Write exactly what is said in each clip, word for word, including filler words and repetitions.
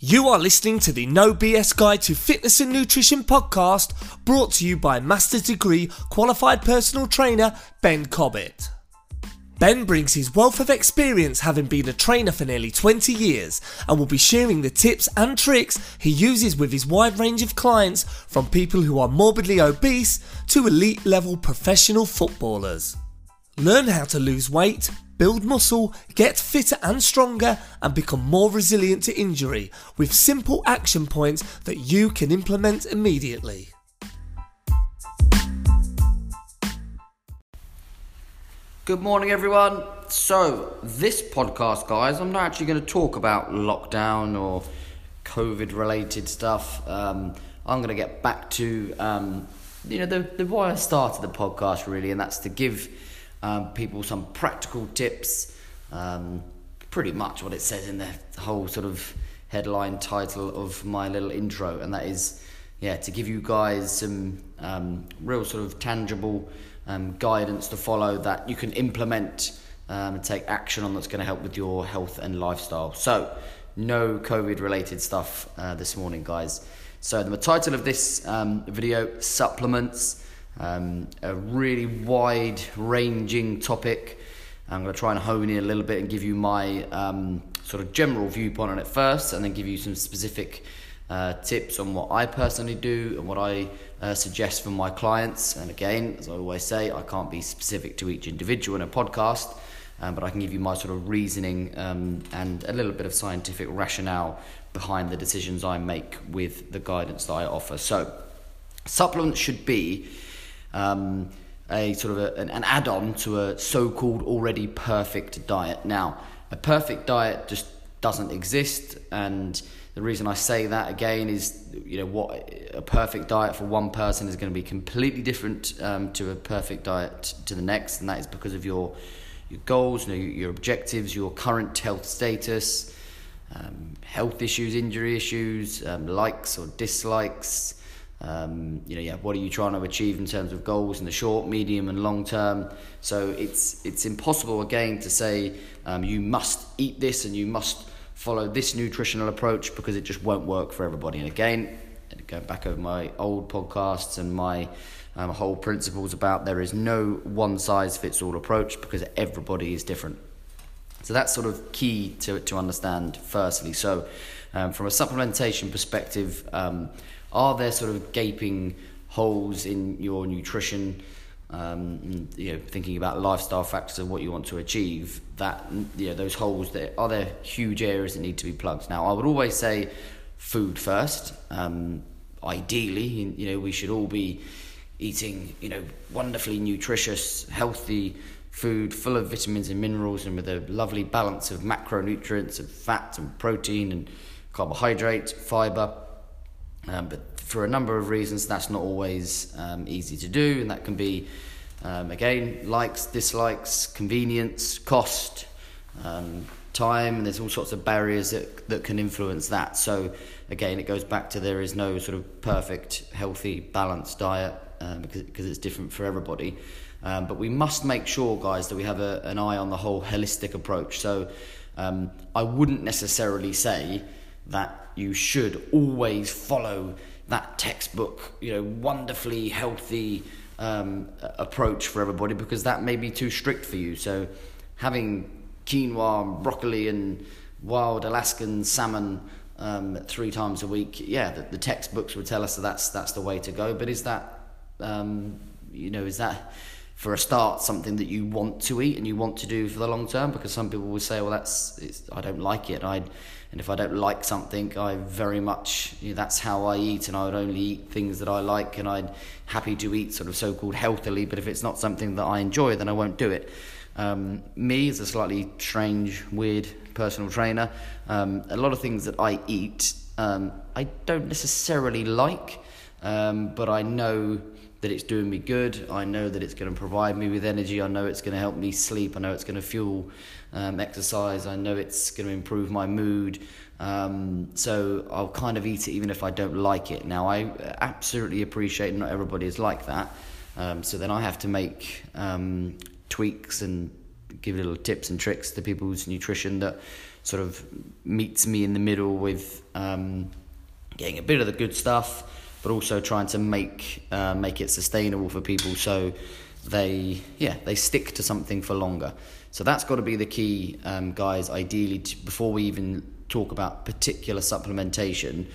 You are listening to the No B S Guide to Fitness and Nutrition podcast, brought to you by Master's Degree Qualified Personal Trainer Ben Cobbett. Ben brings his wealth of experience, having been a trainer for nearly twenty years, and will be sharing the tips and tricks he uses with his wide range of clients, from people who are morbidly obese to elite level professional footballers. Learn how to lose weight, build muscle, get fitter and stronger, and become more resilient to injury with simple action points that you can implement immediately. Good morning, everyone. So this podcast, guys, I'm not actually going to talk about lockdown or COVID related stuff. Um, I'm going to get back to, um, you know, the, the why I started the podcast, really, and that's to give Um, people some practical tips, um, pretty much what it says in the whole sort of headline title of my little intro, and that is, yeah, to give you guys some um, real sort of tangible um, guidance to follow that you can implement um, and take action on, that's going to help with your health and lifestyle. So no COVID related stuff uh, this morning, guys. So the title of this um, video, supplements. Um, a really wide-ranging topic. I'm going to try and hone in a little bit and give you my um, sort of general viewpoint on it first, and then give you some specific uh, tips on what I personally do and what I uh, suggest for my clients. And again, as I always say, I can't be specific to each individual in a podcast, um, but I can give you my sort of reasoning um, and a little bit of scientific rationale behind the decisions I make with the guidance that I offer. So supplements should be Um, a sort of a, an, an add-on to a so-called already perfect diet. Now, a perfect diet just doesn't exist, and the reason I say that again is, you know, what a perfect diet for one person is going to be completely different um, to a perfect diet to the next, and that is because of your your goals, you know, your objectives, your current health status, um, health issues, injury issues, um, likes or dislikes. Um, you know, yeah, what are you trying to achieve in terms of goals in the short, medium, and long term? So it's it's impossible again to say um, you must eat this and you must follow this nutritional approach, because it just won't work for everybody. And again, going back over my old podcasts and my um, whole principles about there is no one size fits all approach, because everybody is different. So that's sort of key to to understand firstly. So um, from a supplementation perspective, um, are there sort of gaping holes in your nutrition, um, and, you know, thinking about lifestyle factors and what you want to achieve, that, you know, those holes, that are there huge areas that need to be plugged? Now, I would always say food first. Um, ideally, you know, we should all be eating, you know, wonderfully nutritious, healthy food, full of vitamins and minerals, and with a lovely balance of macronutrients of fat and protein and carbohydrate, fiber. Um, but for a number of reasons, that's not always um, easy to do, and that can be, um, again, likes, dislikes, convenience, cost, um, time, and there's all sorts of barriers that, that can influence that. So again, it goes back to there is no sort of perfect, healthy, balanced diet, um, because, because it's different for everybody. Um, but we must make sure, guys, that we have a, an eye on the whole holistic approach. So um, I wouldn't necessarily say that you should always follow that textbook, you know, wonderfully healthy um, approach for everybody, because that may be too strict for you. So having quinoa and broccoli and wild Alaskan salmon um, three times a week, yeah, the, the textbooks would tell us that that's, that's the way to go. But is that, um, you know, is that, for a start, something that you want to eat and you want to do for the long term? Because some people will say, well, that's it's, I don't like it. I And if I don't like something, I very much, you know, that's how I eat, and I would only eat things that I like, and I'm happy to eat sort of so-called healthily, but if it's not something that I enjoy, then I won't do it. Um, me, as a slightly strange, weird personal trainer, um, a lot of things that I eat, um, I don't necessarily like, um, but I know that it's doing me good. I know that it's going to provide me with energy. I know it's going to help me sleep. I know it's going to fuel um, exercise. I know it's going to improve my mood. Um, so I'll kind of eat it even if I don't like it. Now, I absolutely appreciate not everybody is like that. Um, so then I have to make um, tweaks and give little tips and tricks to people's nutrition that sort of meets me in the middle with um, getting a bit of the good stuff, but also trying to make uh, make it sustainable for people so they yeah they stick to something for longer. So that's got to be the key, um, guys, ideally, to, before we even talk about particular supplementation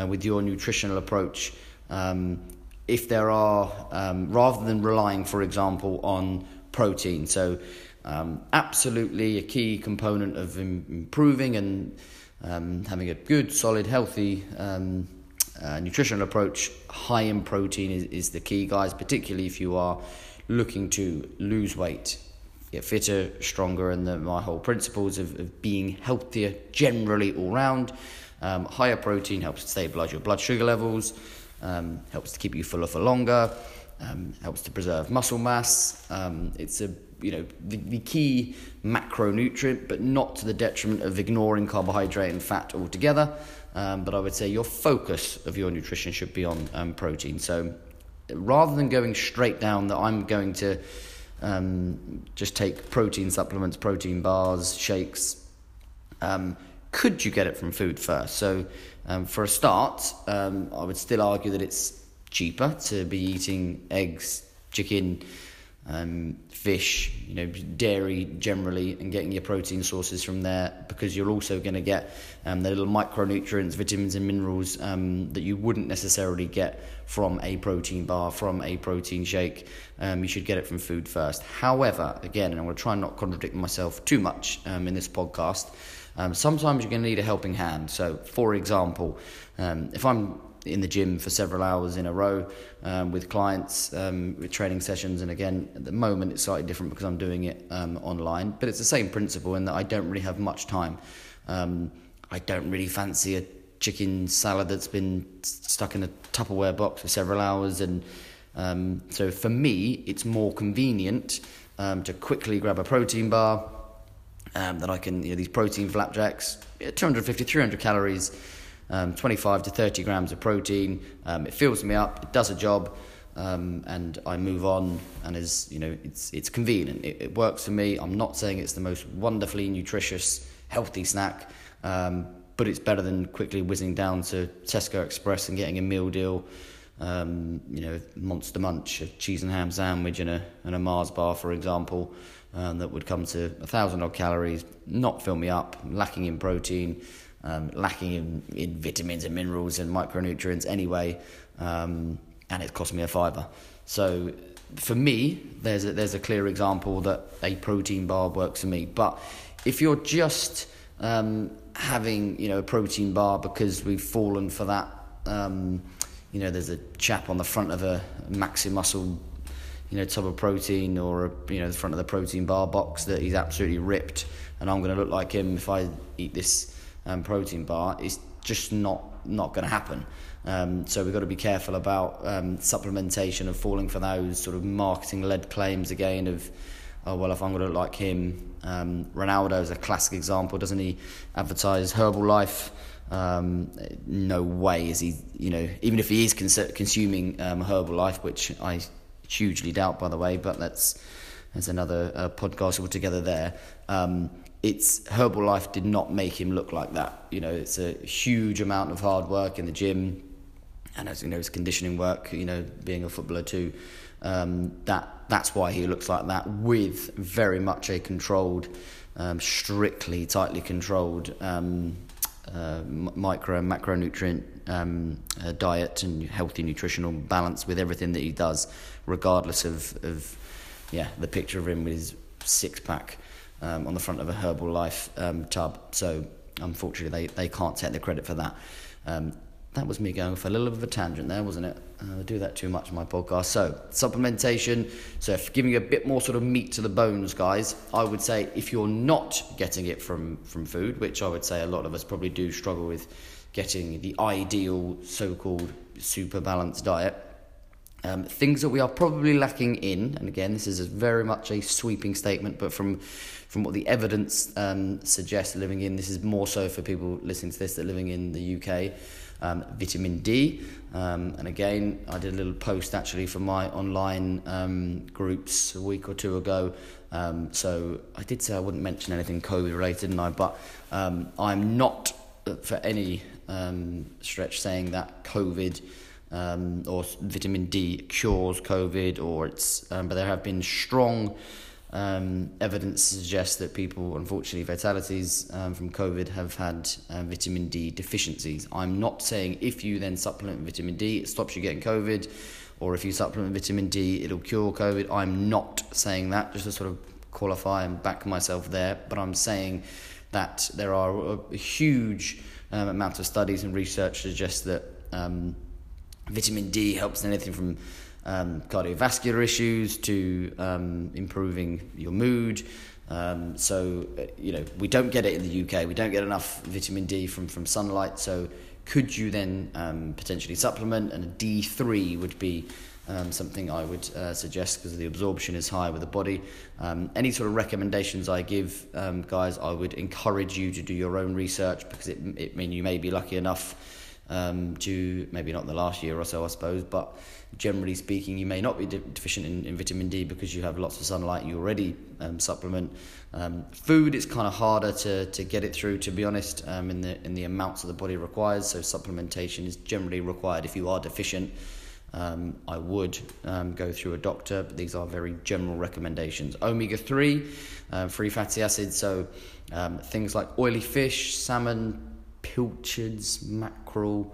uh, with your nutritional approach. Um, if there are, um, rather than relying, for example, on protein. So um, absolutely a key component of im- improving and um, having a good, solid, healthy um, uh, nutritional approach, high in protein is, is the key, guys, particularly if you are looking to lose weight, get fitter, stronger, and the, my whole principles of, of being healthier generally all round. Um, higher protein helps stabilise your blood sugar levels, um, helps to keep you fuller for longer, um, helps to preserve muscle mass. Um, it's a you know the, the key macronutrient, but not to the detriment of ignoring carbohydrate and fat altogether. Um, but I would say your focus of your nutrition should be on um, protein. So rather than going straight down that I'm going to Um, just take protein supplements, protein bars, shakes. Um, could you get it from food first? So um, for a start, um, I would still argue that it's cheaper to be eating eggs, chicken, um, fish, you know, dairy generally, and getting your protein sources from there, because you're also going to get um, the little micronutrients, vitamins and minerals um, that you wouldn't necessarily get from a protein bar, from a protein shake. Um, you should get it from food first. However, again, and I'm going to try and not contradict myself too much um, in this podcast, um, sometimes you're going to need a helping hand. So, for example, um, if I'm in the gym for several hours in a row um, with clients, um, with training sessions, and again, at the moment, it's slightly different because I'm doing it um, online, but it's the same principle in that I don't really have much time. Um, I don't really fancy a chicken salad that's been stuck in a Tupperware box for several hours, and um, so for me, it's more convenient um, to quickly grab a protein bar um, that I can, you know, these protein flapjacks, two hundred fifty, three hundred calories, Um, twenty-five to thirty grams of protein. Um, it fills me up, it does a job, um, and I move on, and is, you know, it's it's convenient. It, it works for me. I'm not saying it's the most wonderfully nutritious, healthy snack, um, but it's better than quickly whizzing down to Tesco Express and getting a meal deal, um, you know, Monster Munch, a cheese and ham sandwich, and a, and a Mars bar, for example, um, that would come to a thousand odd calories, not fill me up, lacking in protein, Um, lacking in, in vitamins and minerals and micronutrients anyway, um, and it cost me a fiver. So for me, there's a, there's a clear example that a protein bar works for me. But if you're just um, having, you know, a protein bar because we've fallen for that, um, you know, there's a chap on the front of a Maxi Muscle, you know, tub of protein, or a, you know, the front of the protein bar box, that he's absolutely ripped, and I'm going to look like him if I eat this Um, protein bar. Is just not not going to happen. Um, so we've got to be careful about um, supplementation and falling for those sort of marketing-led claims again of, oh, well, if I'm going to look like him. Um, Ronaldo is a classic example. Doesn't he advertise Herbalife? Um, no way is he, you know, even if he is cons- consuming um, Herbalife, which I hugely doubt, by the way, but that's, that's another uh, podcast altogether there. Um, It's Herbalife did not make him look like that. You know, it's a huge amount of hard work in the gym, and as you know, it's conditioning work. You know, being a footballer too, um, that that's why he looks like that. With very much a controlled, um, strictly, tightly controlled um, uh, micro and macronutrient um, uh, diet and healthy nutritional balance with everything that he does, regardless of of yeah the picture of him with his six pack. Um, on the front of a Herbalife um, tub. So unfortunately, they, they can't take the credit for that. Um, that was me going for a little bit of a tangent there, wasn't it? Uh, I do that too much in my podcast. So supplementation. So if giving you a bit more sort of meat to the bones, guys, I would say if you're not getting it from, from food, which I would say a lot of us probably do struggle with getting the ideal so-called super balanced diet, Um, things that we are probably lacking in, and again, this is a very much a sweeping statement, but from from what the evidence um, suggests living in, this is more so for people listening to this that living in the U K, um, vitamin D. Um, and again, I did a little post actually for my online um, groups a week or two ago. Um, so I did say I wouldn't mention anything COVID related, didn't I? But um, I'm not for any um, stretch saying that COVID um, or vitamin D cures COVID, or it's, um, but there have been strong um, evidence suggests that people, unfortunately, fatalities um, from COVID have had uh, vitamin D deficiencies. I'm not saying if you then supplement vitamin D, it stops you getting COVID, or if you supplement vitamin D, it'll cure COVID. I'm not saying that, just to sort of qualify and back myself there, but I'm saying that there are a, a huge um, amount of studies and research suggests that um, vitamin D helps in anything from Um, cardiovascular issues to um, improving your mood. Um, so, you know, we don't get it in the U K. We don't get enough vitamin D from, from sunlight. So could you then um, potentially supplement? And a D three would be um, something I would uh, suggest, because the absorption is high with the body. Um, any sort of recommendations I give, um, guys, I would encourage you to do your own research, because it, it mean you may be lucky enough Um, to maybe not the last year or so, I suppose, but generally speaking, you may not be de- deficient in, in vitamin D because you have lots of sunlight and you already um, supplement. Um, food, it's kind of harder to, to get it through, to be honest, um, in the in the amounts that the body requires, so supplementation is generally required. If you are deficient, um, I would um, go through a doctor, but these are very general recommendations. omega three, uh, free fatty acids, so um, things like oily fish, salmon, pilchards, mackerel,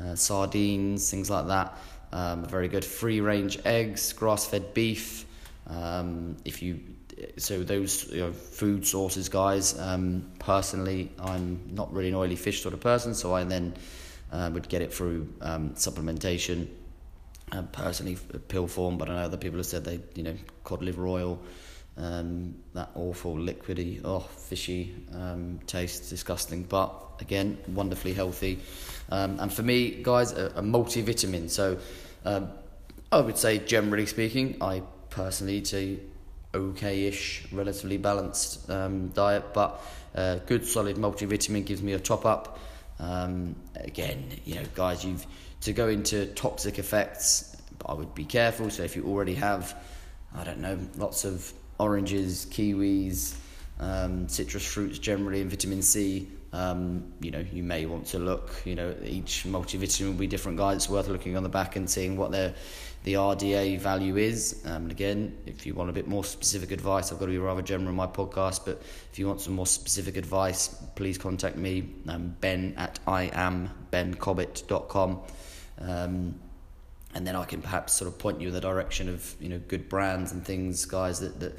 uh, sardines, things like that. Um, very good. Free-range eggs, grass-fed beef. Um, if you, so those you know, food sources, guys. Um, personally, I'm not really an oily fish sort of person, so I then uh, would get it through um, supplementation. Uh, personally, pill form, but I know other people have said they, you know, cod liver oil. Um, that awful liquidy, oh, fishy um, taste, disgusting, but again, wonderfully healthy. Um, and for me, guys, a, a multivitamin. So um, I would say, generally speaking, I personally eat a okay-ish, relatively balanced um, diet, but a good solid multivitamin gives me a top-up. Um, again, you know, guys, you've to go into toxic effects, I would be careful. So if you already have, I don't know, lots of oranges, kiwis, um, citrus fruits generally, and vitamin C, um, you know, you may want to look, you know, each multivitamin will be different, guys. It's worth looking on the back and seeing what their the R D A value is. Um, and again, if you want a bit more specific advice, I've got to be rather general in my podcast, but if you want some more specific advice, please contact me, um, Ben at I am Ben Cobbett dot com. Um, And then I can perhaps sort of point you in the direction of, you know, good brands and things, guys, that that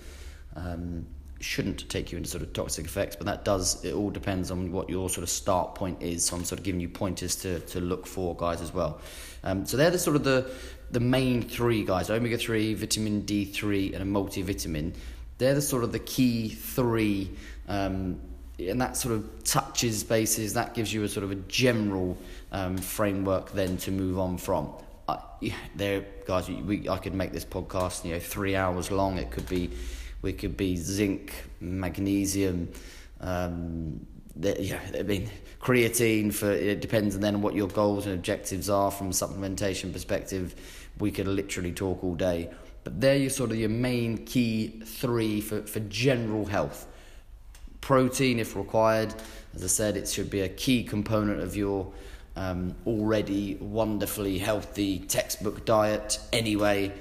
um, shouldn't take you into sort of toxic effects. But that does, it all depends on what your sort of start point is. So I'm sort of giving you pointers to to look for, guys, as well. Um, so they're the sort of the the main three, guys: omega three, vitamin D three, and a multivitamin. They're the sort of the key three, um, and that sort of touches bases. That gives you a sort of a general um, framework then to move on from. I, yeah, there, guys. We I could make this podcast, you know, three hours long. It could be, we could be zinc, magnesium, um, the, yeah, I mean, creatine. For it depends, and then what your goals and objectives are from a supplementation perspective. We could literally talk all day, but they're your sort of your main key three for for general health. Protein, if required, as I said, it should be a key component of your Um, already wonderfully healthy textbook diet anyway,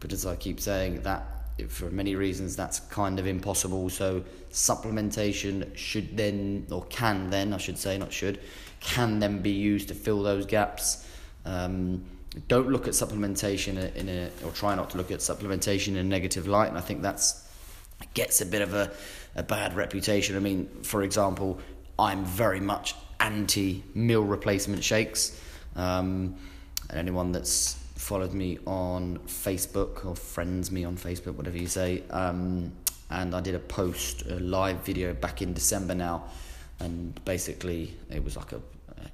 but as I keep saying, that for many reasons that's kind of impossible. So supplementation should then, or can then, I should say, not should, can then be used to fill those gaps. Um, don't look at supplementation in a, or try not to look at supplementation in a negative light, and I think that's gets a bit of a, a bad reputation. I mean, for example, I'm very much anti-meal replacement shakes, um, and anyone that's followed me on Facebook or friends me on Facebook, whatever you say, um, and I did a post, a live video back in December now, and basically it was like a,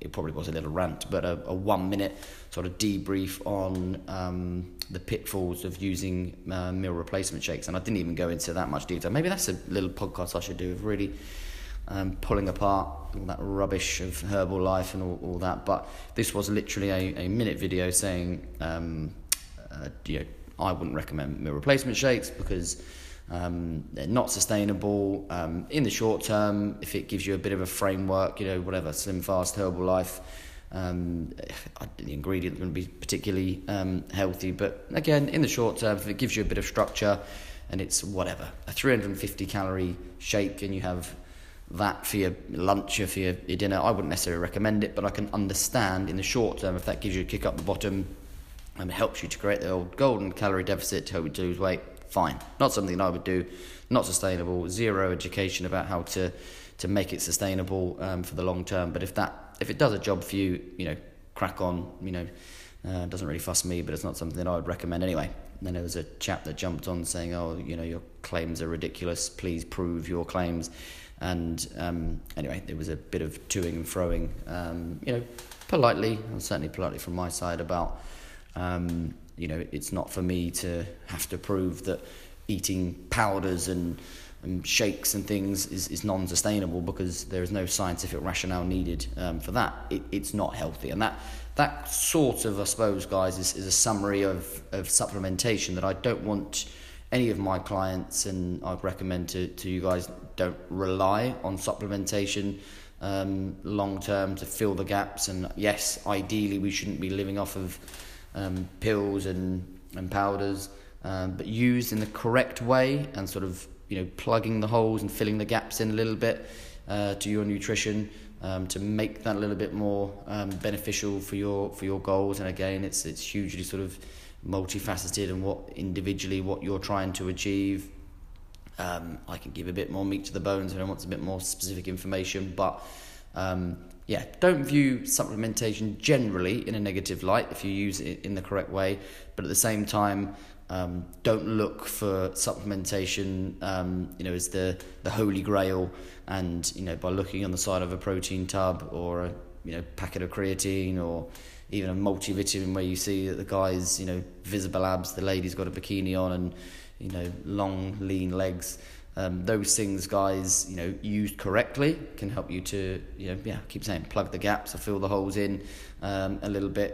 it probably was a little rant, but a, a one minute sort of debrief on um, the pitfalls of using uh, meal replacement shakes, and I didn't even go into that much detail. Maybe that's a little podcast I should do, of really um, pulling apart all that rubbish of Herbalife and all, all that. But this was literally a, a minute video saying, um, uh, you know, I wouldn't recommend meal replacement shakes because um, they're not sustainable um, in the short term. If it gives you a bit of a framework, you know, whatever, Slim Fast, Herbalife, um, the ingredients wouldn't be particularly um, healthy. But again, in the short term, if it gives you a bit of structure and it's whatever, a three hundred fifty calorie shake, and you have that for your lunch or for your, your dinner, I wouldn't necessarily recommend it, but I can understand in the short term if that gives you a kick up the bottom and helps you to create the old golden calorie deficit to help you to lose weight, fine. Not something I would do, not sustainable, zero education about how to, to make it sustainable um, for the long term. But if that if it does a job for you, you know, crack on, you know, uh, doesn't really fuss me, but it's not something that I would recommend anyway. And then there was a chap that jumped on saying, oh, you know, your claims are ridiculous, please prove your claims. And um, anyway, there was a bit of toing and froing, um, you know, politely, and certainly politely from my side about, Um, you know, it's not for me to have to prove that eating powders and, and shakes and things is, is non-sustainable, because there is no scientific rationale needed um, for that. It, it's not healthy. And that that sort of, I suppose, guys, is, is a summary of, of supplementation that I don't want any of my clients, and I'd recommend to, to you guys, don't rely on supplementation um, long-term to fill the gaps. And yes, ideally, we shouldn't be living off of Um, pills and, and powders, um, but used in the correct way and sort of, you know, plugging the holes and filling the gaps in a little bit uh, to your nutrition um, to make that a little bit more um, beneficial for your for your goals. And again, it's it's hugely sort of multifaceted, and what individually what you're trying to achieve. Um, I can give a bit more meat to the bones if I want a bit more specific information, but Um, yeah, don't view supplementation generally in a negative light if you use it in the correct way. But at the same time, um, don't look for supplementation, um, you know, as the, the holy grail. And, you know, by looking on the side of a protein tub or a, you know, packet of creatine or even a multivitamin where you see that the guy's, you know, visible abs, the lady's got a bikini on and, you know, long, lean legs. Um, those things, guys, you know, used correctly can help you to, you know, yeah, I keep saying, plug the gaps or fill the holes in um, a little bit,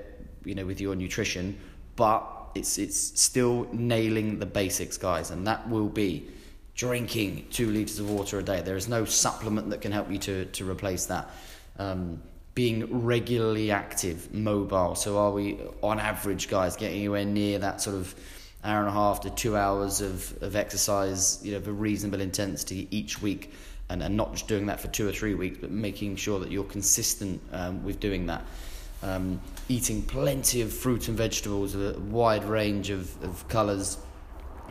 you know, with your nutrition. But it's it's still nailing the basics, guys, and that will be drinking two litres of water a day. There is no supplement that can help you to, to replace that. Um, being regularly active, mobile. So are we, on average, guys, getting anywhere near that sort of hour and a half to two hours of, of exercise, you know, of a reasonable intensity each week, and, and not just doing that for two or three weeks, but making sure that you're consistent um, with doing that. Um, eating plenty of fruit and vegetables, a wide range of, of colours,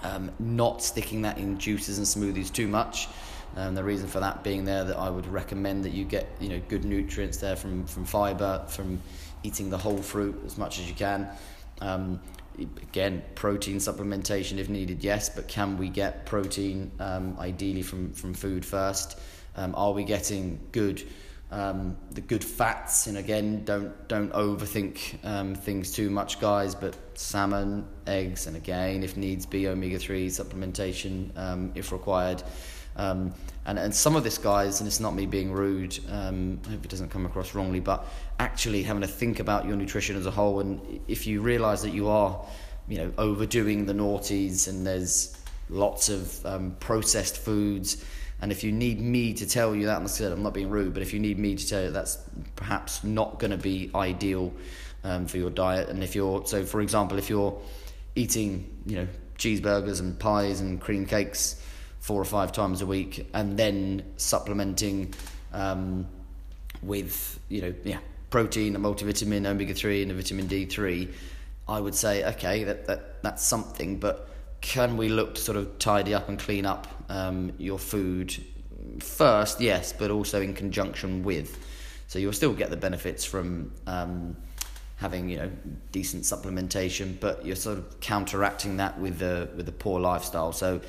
um, not sticking that in juices and smoothies too much. Um, the reason for that being there that I would recommend that you get, you know, good nutrients there from, from fibre, from eating the whole fruit as much as you can. Um, Again, protein supplementation if needed, yes, but can we get protein um, ideally from, from food first? Um, are we getting good um, the good fats? And again, don't don't overthink um, things too much, guys. But salmon, eggs, and again, if needs be, omega three supplementation um, if required. Um, and, and some of this, guys, and it's not me being rude, um, I hope it doesn't come across wrongly, but actually having to think about your nutrition as a whole. And if you realise that you are, you know, overdoing the noughties and there's lots of um, processed foods, and if you need me to tell you that, and like I said, I'm not being rude, but if you need me to tell you that's perhaps not going to be ideal um, for your diet. And if you're, so for example, if you're eating, you know, cheeseburgers and pies and cream cakes four or five times a week, and then supplementing um, with, you know, yeah, protein, a multivitamin, omega three and a vitamin D three, I would say, okay, that, that that's something, but can we look to sort of tidy up and clean up um, your food first? Yes, but also in conjunction with. So you'll still get the benefits from um, having, you know, decent supplementation, but you're sort of counteracting that with the with the poor lifestyle. So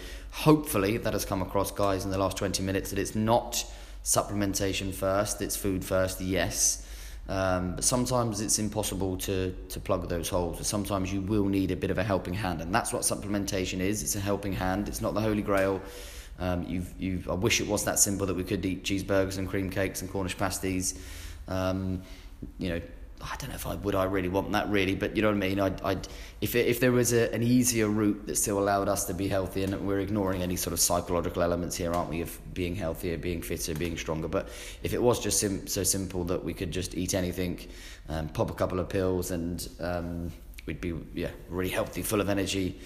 hopefully that has come across, guys, in the last twenty minutes, that it's not supplementation first, it's food first, yes. Um, but sometimes it's impossible to, to plug those holes. Sometimes you will need a bit of a helping hand, and that's what supplementation is. It's a helping hand. It's not the holy grail. Um, you've, you've. I wish it was that simple that we could eat cheeseburgers and cream cakes and Cornish pasties. Um, you know, I don't know if I would. I really want that, really. But you know what I mean. I'd. I'd if it, if there was a, an easier route that still allowed us to be healthy, and we're ignoring any sort of psychological elements here, aren't we? Of being healthier, being fitter, being stronger. But if it was just sim- so simple that we could just eat anything, um, pop a couple of pills, and um, we'd be yeah really healthy, full of energy.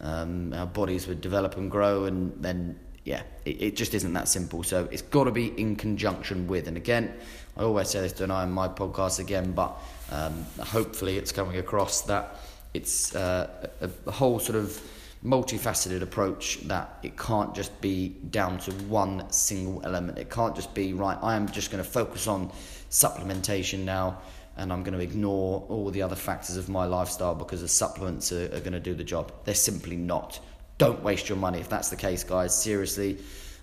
Um, our bodies would develop and grow, and then. Yeah, it, it just isn't that simple. So it's got to be in conjunction with. And again, I always say this to an eye on my podcast again, but um, hopefully it's coming across that it's uh, a, a whole sort of multifaceted approach, that it can't just be down to one single element. It can't just be, right, I am just going to focus on supplementation now, and I'm going to ignore all the other factors of my lifestyle because the supplements are, are going to do the job. They're simply not. Don't waste your money if that's the case, guys. Seriously,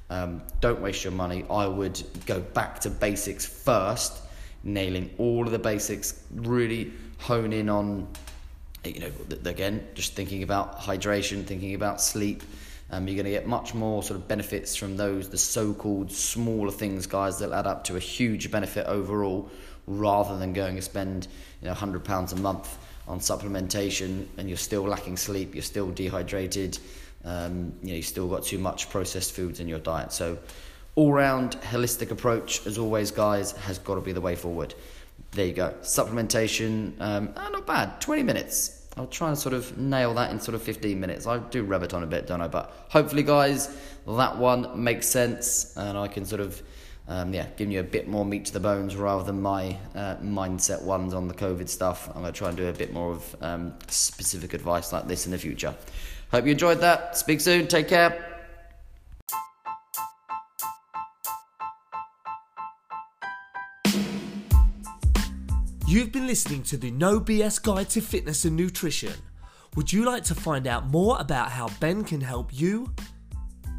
um, don't waste your money. I would go back to basics first, nailing all of the basics, really hone in on, you know, again, just thinking about hydration, thinking about sleep. Um, you're going to get much more sort of benefits from those, the so-called smaller things, guys, that add up to a huge benefit overall, rather than going and spend, you know, one hundred pounds a month on supplementation, and you're still lacking sleep, you're still dehydrated, um, you know, you've still got too much processed foods in your diet. So all-round holistic approach, as always, guys, has got to be the way forward. There you go. Supplementation, um, ah, not bad, twenty minutes. I'll try and sort of nail that in sort of fifteen minutes. I do rabbit on a bit, don't I? But hopefully, guys, that one makes sense, and I can sort of Um, yeah, giving you a bit more meat to the bones rather than my uh, mindset ones on the COVID stuff. I'm going to try and do a bit more of um, specific advice like this in the future. Hope you enjoyed that. Speak soon. Take care. You've been listening to the No B S Guide to Fitness and Nutrition. Would you like to find out more about how Ben can help you?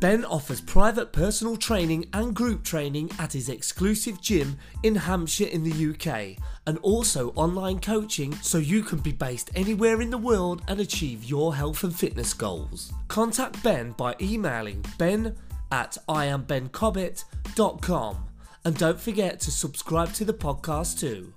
Ben offers private personal training and group training at his exclusive gym in Hampshire in the U K, and also online coaching so you can be based anywhere in the world and achieve your health and fitness goals. Contact Ben by emailing ben at I am Ben Cobbett dot com, and don't forget to subscribe to the podcast too.